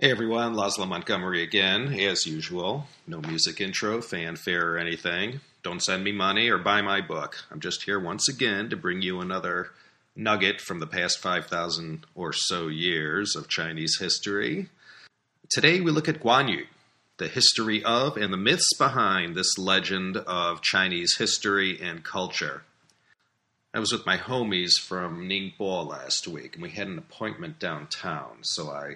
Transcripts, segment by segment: Hey everyone, Laszlo Montgomery again, as usual. No music intro, fanfare, or anything. Don't send me money or buy my book. I'm just here once again to bring you another nugget from the past 5,000 or so years of Chinese history. Today we look at Guan Yu, the history of and the myths behind this legend of Chinese history and culture. I was with my homies from Ningbo last week, and we had an appointment downtown, so I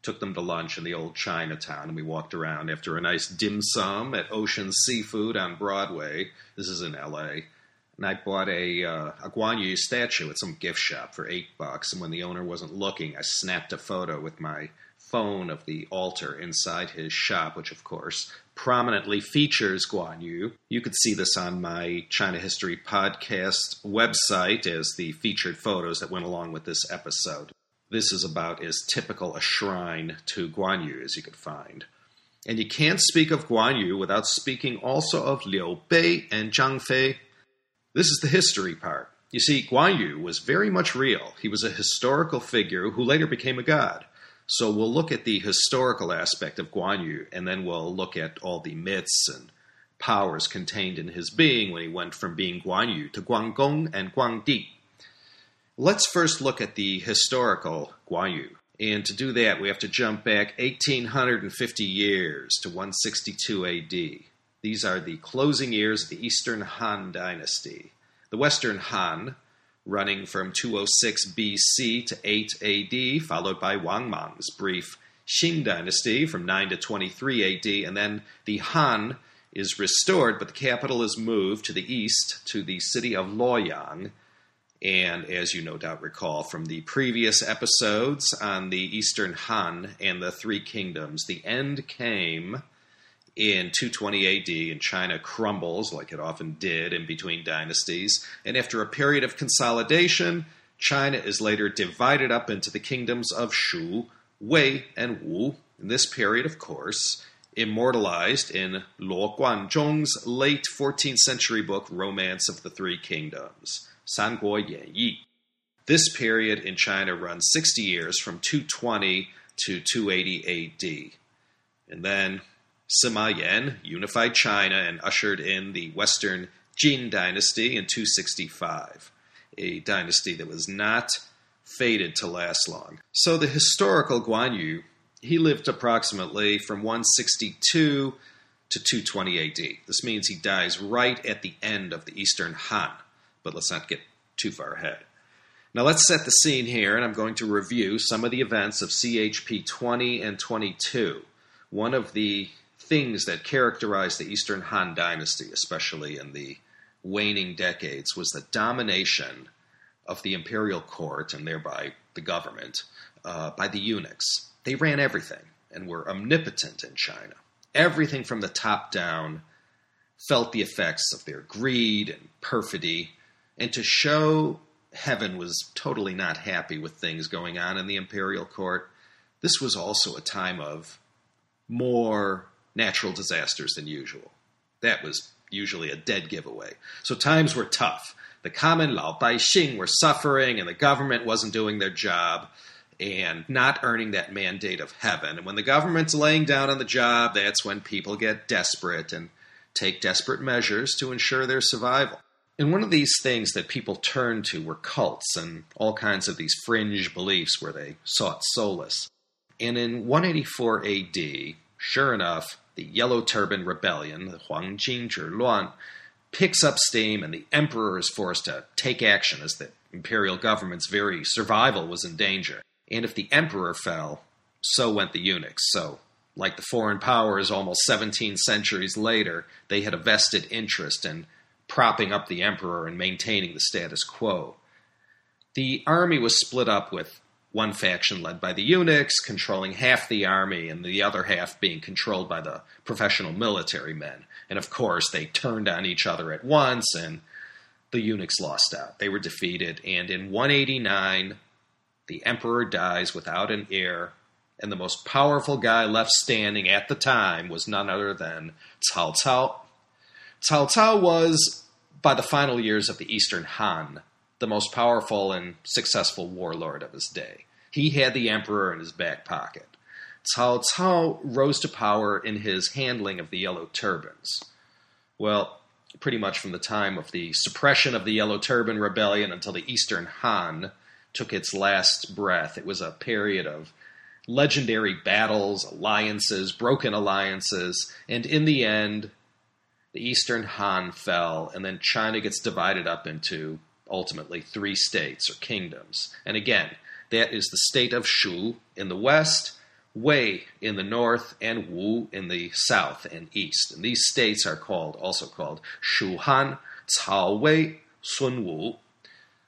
took them to lunch in the old Chinatown, and we walked around after a nice dim sum at Ocean Seafood on Broadway. This is in L.A. And I bought a Guan Yu statue at some gift shop for $8. And when the owner wasn't looking, I snapped a photo with my phone of the altar inside his shop, which, of course, prominently features Guan Yu. You could see this on my China History Podcast website as the featured photos that went along with this episode. This is about as typical a shrine to Guan Yu as you could find. And you can't speak of Guan Yu without speaking also of Liu Bei and Zhang Fei. This is the history part. You see, Guan Yu was very much real. He was a historical figure who later became a god. So we'll look at the historical aspect of Guan Yu, and then we'll look at all the myths and powers contained in his being when he went from being Guan Yu to Guan Gong and Guan Di. Let's first look at the historical Guan Yu. And to do that, we have to jump back 1,850 years to 162 AD. These are the closing years of the Eastern Han Dynasty. The Western Han, running from 206 BC to 8 AD, followed by Wang Mang's brief Xin Dynasty from 9 to 23 AD, and then the Han is restored, but the capital is moved to the east to the city of Luoyang. And as you no doubt recall from the previous episodes on the Eastern Han and the Three Kingdoms, the end came in 220 AD, and China crumbles like it often did in between dynasties. And after a period of consolidation, China is later divided up into the kingdoms of Shu, Wei, and Wu. In this period, of course, immortalized in Luo Guanzhong's late 14th century book, Romance of the Three Kingdoms. San Guo Yan Yi. This period in China runs 60 years from 220 to 280 AD. And then Sima Yan unified China and ushered in the Western Jin Dynasty in 265, a dynasty that was not fated to last long. So the historical Guan Yu, he lived approximately from 162 to 220 AD. This means he dies right at the end of the Eastern Han. But let's not get too far ahead. Now let's set the scene here, and I'm going to review some of the events of CHP 20 and 22. One of the things that characterized the Eastern Han Dynasty, especially in the waning decades, was the domination of the imperial court, and thereby the government, by the eunuchs. They ran everything and were omnipotent in China. Everything from the top down felt the effects of their greed and perfidy. And to show heaven was totally not happy with things going on in the imperial court, this was also a time of more natural disasters than usual. That was usually a dead giveaway. So times were tough. The common Lao Bai Xing were suffering, and the government wasn't doing their job and not earning that mandate of heaven. And when the government's laying down on the job, that's when people get desperate and take desperate measures to ensure their survival. And one of these things that people turned to were cults and all kinds of these fringe beliefs where they sought solace. And in 184 AD, sure enough, the Yellow Turban Rebellion, the Huang Jing Zhiluan, picks up steam, and the emperor is forced to take action as the imperial government's very survival was in danger. And if the emperor fell, so went the eunuchs. So, like the foreign powers almost 17 centuries later, they had a vested interest in propping up the emperor and maintaining the status quo. The army was split up, with one faction led by the eunuchs controlling half the army and the other half being controlled by the professional military men. And of course, they turned on each other at once, and the eunuchs lost out. They were defeated, and in 189, the emperor dies without an heir, and the most powerful guy left standing at the time was none other than Cao Cao. Cao Cao was, by the final years of the Eastern Han, the most powerful and successful warlord of his day. He had the emperor in his back pocket. Cao Cao rose to power in his handling of the Yellow Turbans. Well, pretty much from the time of the suppression of the Yellow Turban Rebellion until the Eastern Han took its last breath. It was a period of legendary battles, alliances, broken alliances, and in the end, the Eastern Han fell, and then China gets divided up into, ultimately, three states or kingdoms. And again, that is the state of Shu in the west, Wei in the north, and Wu in the south and east. And these states are also called Shu Han, Cao Wei, Sun Wu.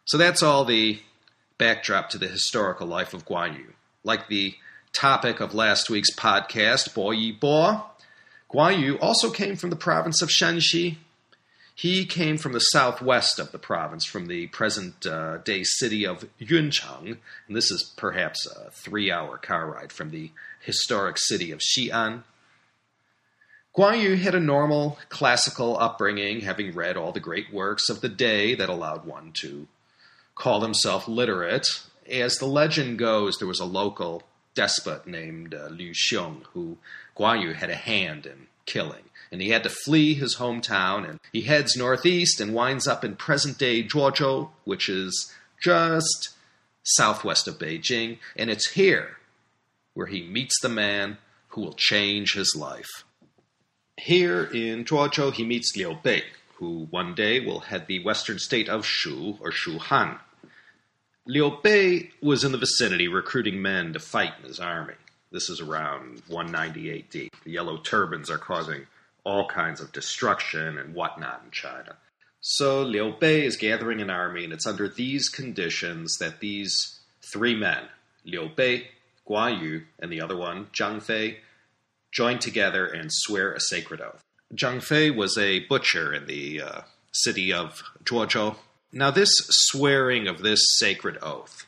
So that's all the backdrop to the historical life of Guan Yu. Like the topic of last week's podcast, Bo Yi Bo, Guan Yu also came from the province of Shanxi. He came from the southwest of the province, from the present-day city of Yuncheng. And this is perhaps a 3-hour car ride from the historic city of Xi'an. Guan Yu had a normal, classical upbringing, having read all the great works of the day that allowed one to call himself literate. As the legend goes, there was a local despot named Liu Xiong, who Guan Yu had a hand in killing. And he had to flee his hometown, and he heads northeast and winds up in present-day Zhuozhou, which is just southwest of Beijing. And it's here where he meets the man who will change his life. Here in Zhuozhou, he meets Liu Bei, who one day will head the western state of Shu, or Shu Han. Liu Bei was in the vicinity recruiting men to fight in his army. This is around 190 AD. The Yellow Turbans are causing all kinds of destruction and whatnot in China. So Liu Bei is gathering an army, and it's under these conditions that these three men, Liu Bei, Guan Yu, and the other one, Zhang Fei, join together and swear a sacred oath. Zhang Fei was a butcher in the city of Zhuozhou. Now this swearing of this sacred oath,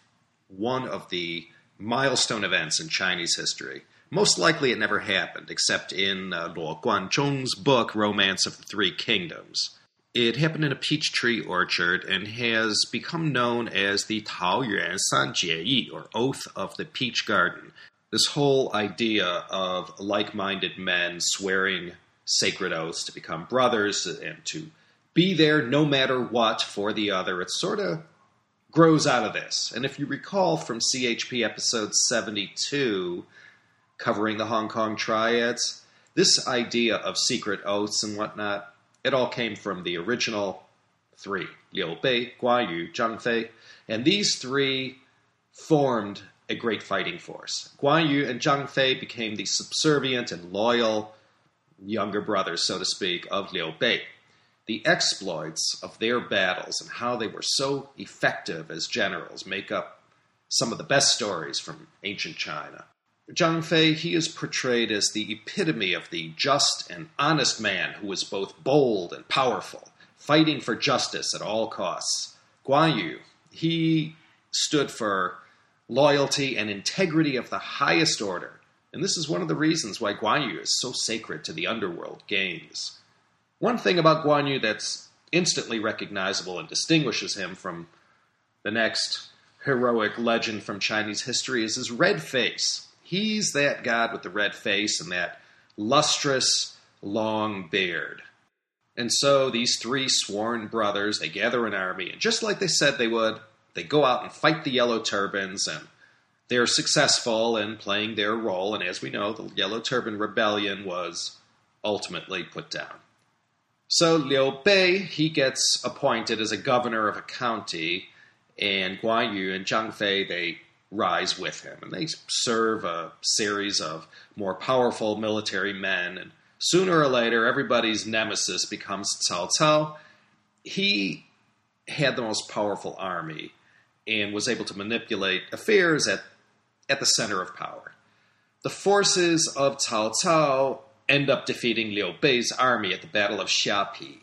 one of the milestone events in Chinese history. Most likely it never happened, except in Luo Guanzhong's book, Romance of the Three Kingdoms. It happened in a peach tree orchard and has become known as the Taoyuan San Jie Yi, or Oath of the Peach Garden. This whole idea of like-minded men swearing sacred oaths to become brothers and to be there no matter what for the other, it's sort of grows out of this. And if you recall from CHP episode 72, covering the Hong Kong triads, this idea of secret oaths and whatnot, it all came from the original three, Liu Bei, Guan Yu, Zhang Fei, and these three formed a great fighting force. Guan Yu and Zhang Fei became the subservient and loyal younger brothers, so to speak, of Liu Bei. The exploits of their battles and how they were so effective as generals make up some of the best stories from ancient China. Zhang Fei, he is portrayed as the epitome of the just and honest man who was both bold and powerful, fighting for justice at all costs. Guan Yu, he stood for loyalty and integrity of the highest order. And this is one of the reasons why Guan Yu is so sacred to the underworld games. One thing about Guan Yu that's instantly recognizable and distinguishes him from the next heroic legend from Chinese history is his red face. He's that god with the red face and that lustrous, long beard. And so these three sworn brothers, they gather an army, and just like they said they would, they go out and fight the Yellow Turbans, and they're successful in playing their role. And as we know, the Yellow Turban Rebellion was ultimately put down. So Liu Bei, he gets appointed as a governor of a county, and Guan Yu and Zhang Fei, they rise with him. And they serve a series of more powerful military men, and sooner or later, everybody's nemesis becomes Cao Cao. He had the most powerful army and was able to manipulate affairs at the center of power. The forces of Cao Cao end up defeating Liu Bei's army at the Battle of Xiapi.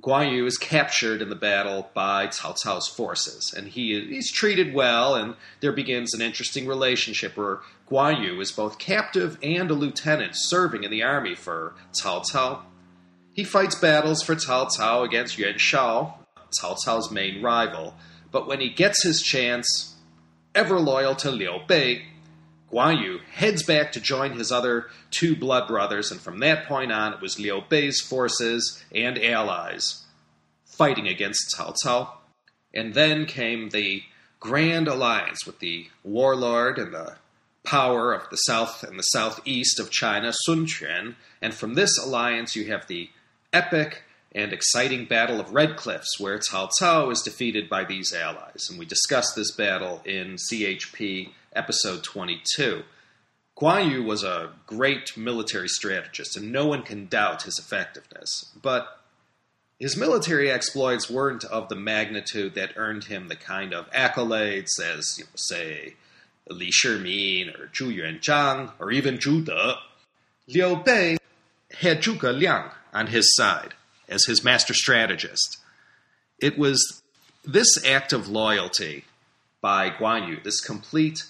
Guan Yu is captured in the battle by Cao Cao's forces, and he's treated well, and there begins an interesting relationship where Guan Yu is both captive and a lieutenant serving in the army for Cao Cao. He fights battles for Cao Cao against Yuan Shao, Cao Cao's main rival, but when he gets his chance, ever loyal to Liu Bei, Guan Yu heads back to join his other two blood brothers, and from that point on, it was Liu Bei's forces and allies fighting against Cao Cao. And then came the grand alliance with the warlord and the power of the south and the southeast of China, Sun Quan, and from this alliance you have the epic and exciting Battle of Red Cliffs, where Cao Cao is defeated by these allies. And we discussed this battle in CHP episode 22. Guan Yu was a great military strategist, and no one can doubt his effectiveness. But his military exploits weren't of the magnitude that earned him the kind of accolades as, say, Li Shimin or Zhu Yuanzhang or even Zhu De. Liu Bei had Zhuge Liang on his side as his master strategist. It was this act of loyalty by Guan Yu, this complete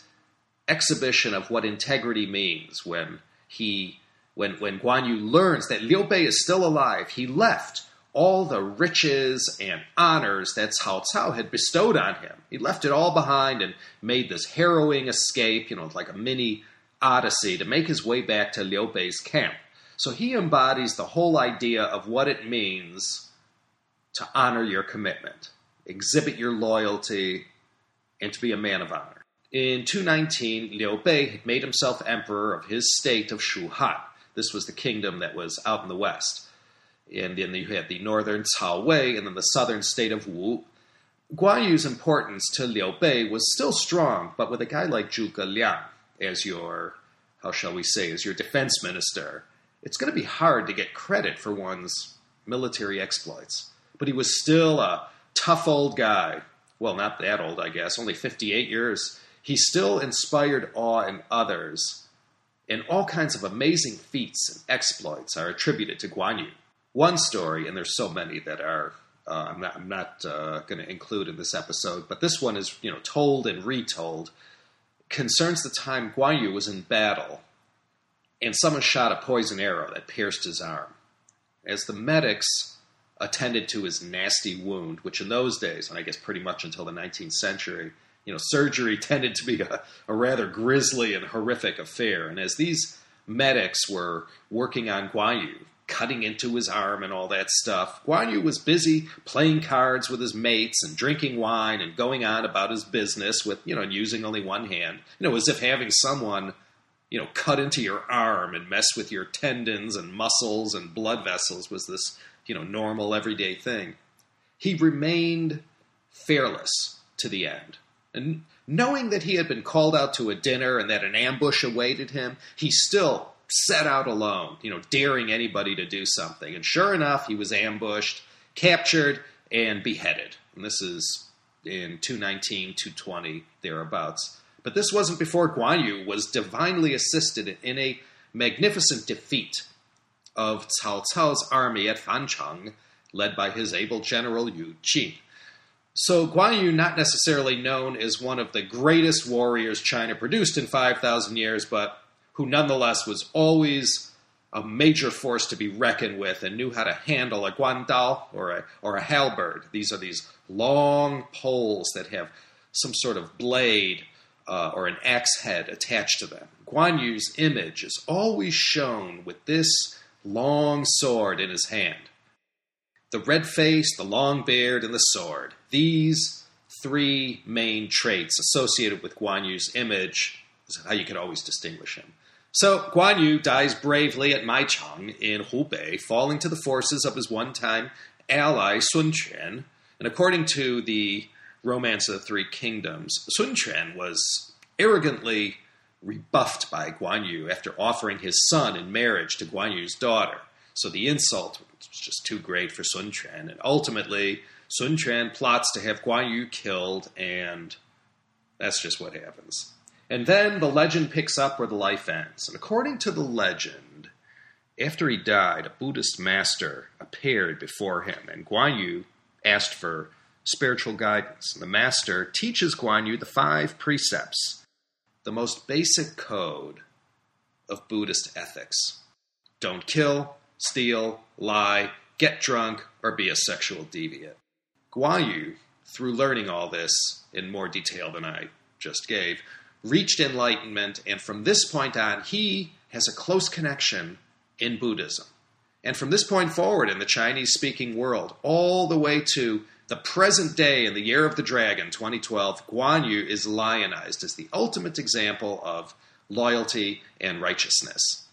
exhibition of what integrity means. When Guan Yu learns that Liu Bei is still alive, he left all the riches and honors that Cao Cao had bestowed on him. He left it all behind and made this harrowing escape, like a mini odyssey, to make his way back to Liu Bei's camp. So he embodies the whole idea of what it means to honor your commitment, exhibit your loyalty, and to be a man of honor. In 219, Liu Bei had made himself emperor of his state of Shu Han. This was the kingdom that was out in the west. And then you had the northern Cao Wei and then the southern state of Wu. Guan Yu's importance to Liu Bei was still strong, but with a guy like Zhuge Liang as your, defense minister, it's going to be hard to get credit for one's military exploits. But he was still a tough old guy. Well, not that old, I guess, only 58 years. He still inspired awe in others, and all kinds of amazing feats and exploits are attributed to Guan Yu. One story, and there's so many that are I'm not going to include in this episode, but this one is told and retold, concerns the time Guan Yu was in battle, and someone shot a poison arrow that pierced his arm. As the medics attended to his nasty wound, which in those days, and I guess pretty much until the 19th century, surgery tended to be a rather grisly and horrific affair. And as these medics were working on Guan Yu, cutting into his arm and all that stuff, Guan Yu was busy playing cards with his mates and drinking wine and going on about his business with, using only one hand. As if having someone, cut into your arm and mess with your tendons and muscles and blood vessels was this, normal everyday thing. He remained fearless to the end. And knowing that he had been called out to a dinner and that an ambush awaited him, he still set out alone, daring anybody to do something. And sure enough, he was ambushed, captured, and beheaded. And this is in 219, 220, thereabouts. But this wasn't before Guan Yu was divinely assisted in a magnificent defeat of Cao Cao's army at Fancheng, led by his able general Yu Qin. So Guan Yu, not necessarily known as one of the greatest warriors China produced in 5,000 years, but who nonetheless was always a major force to be reckoned with and knew how to handle a guandao or a halberd. These are these long poles that have some sort of blade or an axe head attached to them. Guan Yu's image is always shown with this long sword in his hand. The red face, the long beard, and the sword. These three main traits associated with Guan Yu's image is how you can always distinguish him. So Guan Yu dies bravely at Maicheng in Hubei, falling to the forces of his one-time ally Sun Quan. And according to the Romance of the Three Kingdoms, Sun Quan was arrogantly rebuffed by Guan Yu after offering his son in marriage to Guan Yu's daughter. So the insult was just too great for Sun Quan, and ultimately Sun Quan plots to have Guan Yu killed, and that's just what happens. And then the legend picks up where the life ends. And according to the legend, after he died, a Buddhist master appeared before him, and Guan Yu asked for spiritual guidance. And the master teaches Guan Yu the 5 precepts, the most basic code of Buddhist ethics. Don't kill, steal, lie, get drunk, or be a sexual deviant. Guan Yu, through learning all this in more detail than I just gave, reached enlightenment, and from this point on, he has a close connection in Buddhism. And from this point forward in the Chinese-speaking world, all the way to the present day in the Year of the Dragon, 2012, Guan Yu is lionized as the ultimate example of loyalty and righteousness.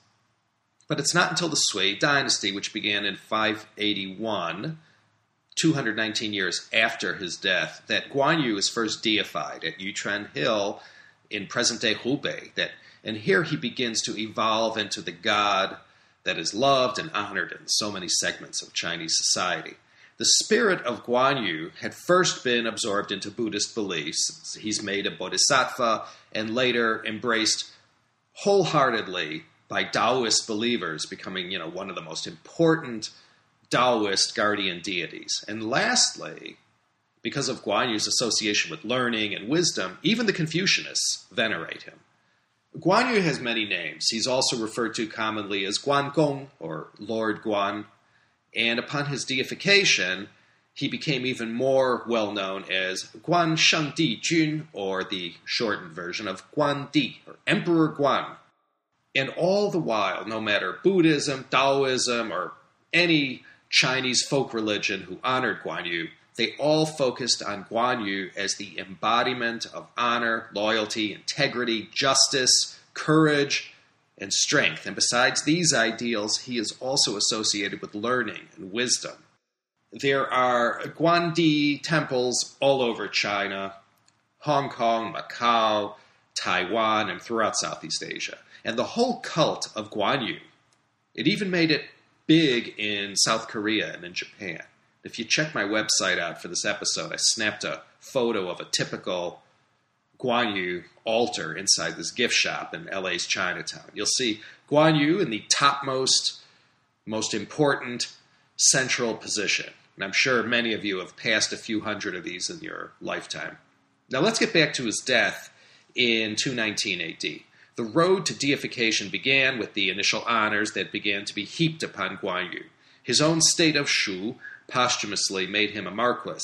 But it's not until the Sui dynasty, which began in 581, 219 years after his death, that Guan Yu is first deified at Yutren Hill in present-day Hubei. And here he begins to evolve into the god that is loved and honored in so many segments of Chinese society. The spirit of Guan Yu had first been absorbed into Buddhist beliefs. He's made a bodhisattva and later embraced wholeheartedly by Taoist believers, becoming, one of the most important Taoist guardian deities. And lastly, because of Guan Yu's association with learning and wisdom, even the Confucianists venerate him. Guan Yu has many names. He's also referred to commonly as Guan Gong, or Lord Guan. And upon his deification, he became even more well-known as Guan Shengdi Jun, or the shortened version of Guan Di, or Emperor Guan. And all the while, no matter Buddhism, Taoism, or any Chinese folk religion who honored Guan Yu, they all focused on Guan Yu as the embodiment of honor, loyalty, integrity, justice, courage, and strength. And besides these ideals, he is also associated with learning and wisdom. There are Guan Di temples all over China, Hong Kong, Macau, Taiwan, and throughout Southeast Asia. And the whole cult of Guan Yu, it even made it big in South Korea and in Japan. If you check my website out for this episode, I snapped a photo of a typical Guan Yu altar inside this gift shop in LA's Chinatown. You'll see Guan Yu in the topmost, most important central position. And I'm sure many of you have passed a few hundred of these in your lifetime. Now let's get back to his death in 219 AD. The road to deification began with the initial honors that began to be heaped upon Guan Yu. His own state of Shu posthumously made him a marquis.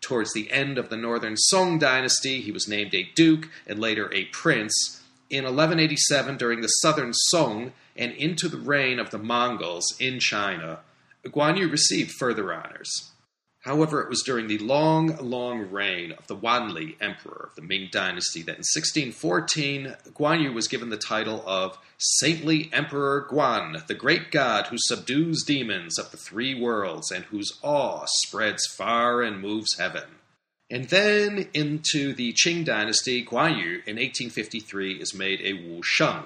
Towards the end of the northern Song dynasty, he was named a duke and later a prince. In 1187, during the southern Song and into the reign of the Mongols in China, Guan Yu received further honors. However, it was during the long, long reign of the Wanli Emperor of the Ming dynasty that in 1614, Guan Yu was given the title of Saintly Emperor Guan, the great god who subdues demons of the three worlds and whose awe spreads far and moves heaven. And then into the Qing dynasty, Guan Yu in 1853 is made a Wu Sheng,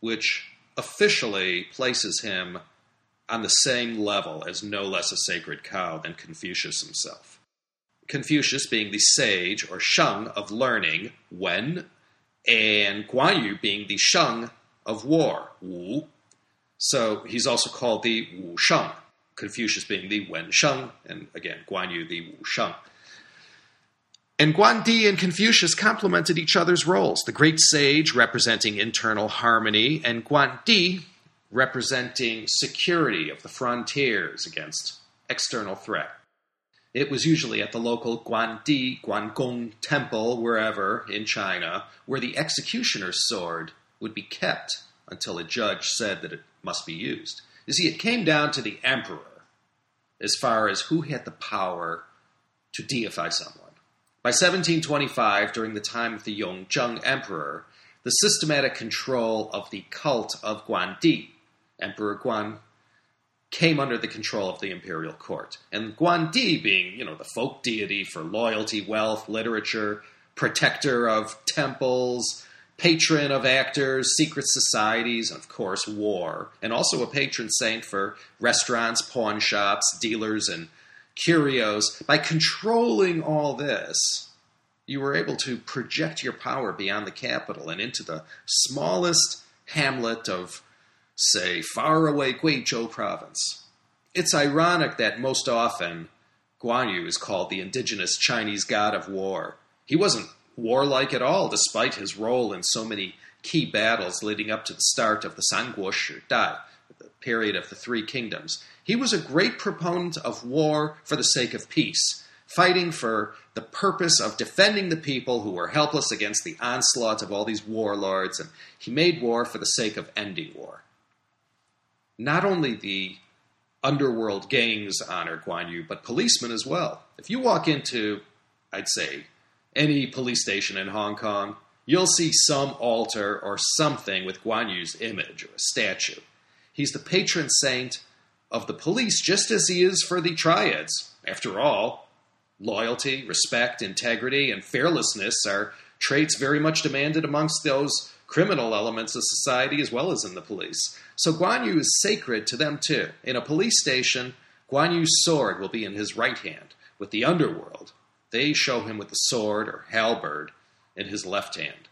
which officially places him on the same level as no less a sacred cow than Confucius himself. Confucius being the sage, or sheng, of learning, wen, and Guan Yu being the sheng of war, wu. So he's also called the Wu Sheng, Confucius being the Wen Sheng, and again, Guan Yu the Wu Sheng. And Guan Di and Confucius complemented each other's roles, the great sage representing internal harmony, and Guan Di representing security of the frontiers against external threat. It was usually at the local Guan Di, Guan Gong temple, wherever in China, where the executioner's sword would be kept until a judge said that it must be used. You see, it came down to the emperor as far as who had the power to deify someone. By 1725, during the time of the Yongzheng Emperor, the systematic control of the cult of Guan Di, Emperor Guan, came under the control of the imperial court. And Guan Di being, the folk deity for loyalty, wealth, literature, protector of temples, patron of actors, secret societies, and of course war, and also a patron saint for restaurants, pawn shops, dealers, and curios. By controlling all this, you were able to project your power beyond the capital and into the smallest hamlet of, say, faraway Guizhou province. It's ironic that most often Guan Yu is called the indigenous Chinese god of war. He wasn't warlike at all, despite his role in so many key battles leading up to the start of the San Guo Yan Yi, the period of the Three Kingdoms. He was a great proponent of war for the sake of peace, fighting for the purpose of defending the people who were helpless against the onslaught of all these warlords, and he made war for the sake of ending war. Not only the underworld gangs honor Guan Yu, but policemen as well. If you walk into, I'd say, any police station in Hong Kong, you'll see some altar or something with Guan Yu's image or a statue. He's the patron saint of the police, just as he is for the triads. After all, loyalty, respect, integrity, and fearlessness are traits very much demanded amongst those criminal elements of society as well as in the police. So Guan Yu is sacred to them too. In a police station, Guan Yu's sword will be in his right hand. With the underworld, they show him with the sword or halberd in his left hand.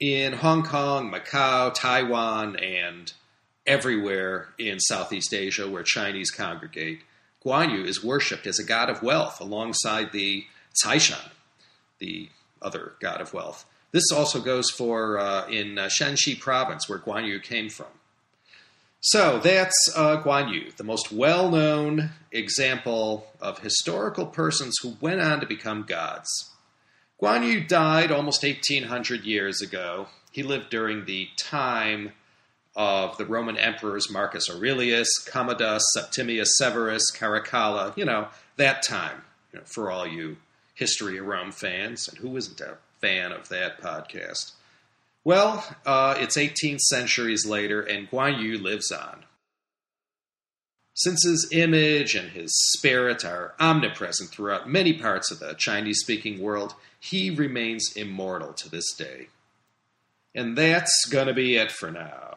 In Hong Kong, Macau, Taiwan, and everywhere in Southeast Asia where Chinese congregate, Guan Yu is worshipped as a god of wealth alongside the Caishan, the other god of wealth. This also goes for in Shanxi province, where Guan Yu came from. So that's Guan Yu, the most well-known example of historical persons who went on to become gods. Guan Yu died almost 1,800 years ago. He lived during the time of the Roman emperors Marcus Aurelius, Commodus, Septimius Severus, Caracalla, that time, for all you History of Rome fans, and who isn't a fan of that podcast? Well, it's 18 centuries later, and Guan Yu lives on. Since his image and his spirit are omnipresent throughout many parts of the Chinese-speaking world, he remains immortal to this day. And that's going to be it for now.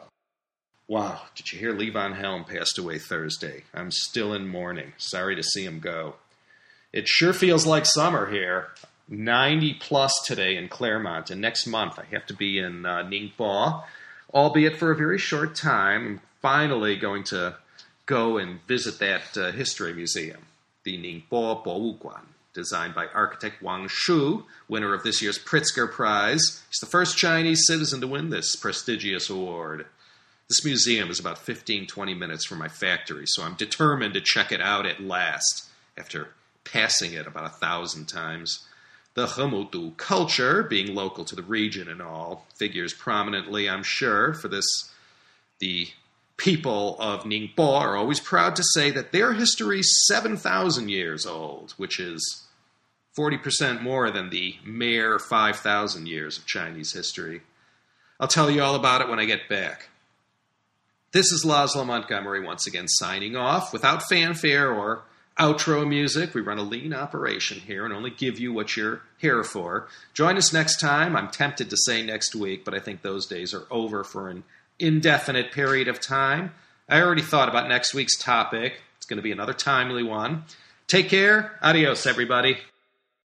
Wow, did you hear Levon Helm passed away Thursday? I'm still in mourning. Sorry to see him go. It sure feels like summer here. 90 plus today in Claremont, and next month I have to be in Ningbo, albeit for a very short time. I'm finally going to go and visit that history museum, the Ningbo Boyuguan, designed by architect Wang Shu, winner of this year's Pritzker Prize. He's the first Chinese citizen to win this prestigious award. This museum is about 15-20 minutes from my factory, so I'm determined to check it out at last, after passing it about 1,000 times. The Hemudu culture, being local to the region and all, figures prominently, I'm sure, for this. The people of Ningbo are always proud to say that their history is 7,000 years old, which is 40% more than the mere 5,000 years of Chinese history. I'll tell you all about it when I get back. This is Laszlo Montgomery once again signing off without fanfare or outro music. We run a lean operation here and only give you what you're here for. Join us next time. I'm tempted to say next week, but I think those days are over for an indefinite period of time. I already thought about next week's topic. It's going to be another timely one. Take care. Adios, everybody.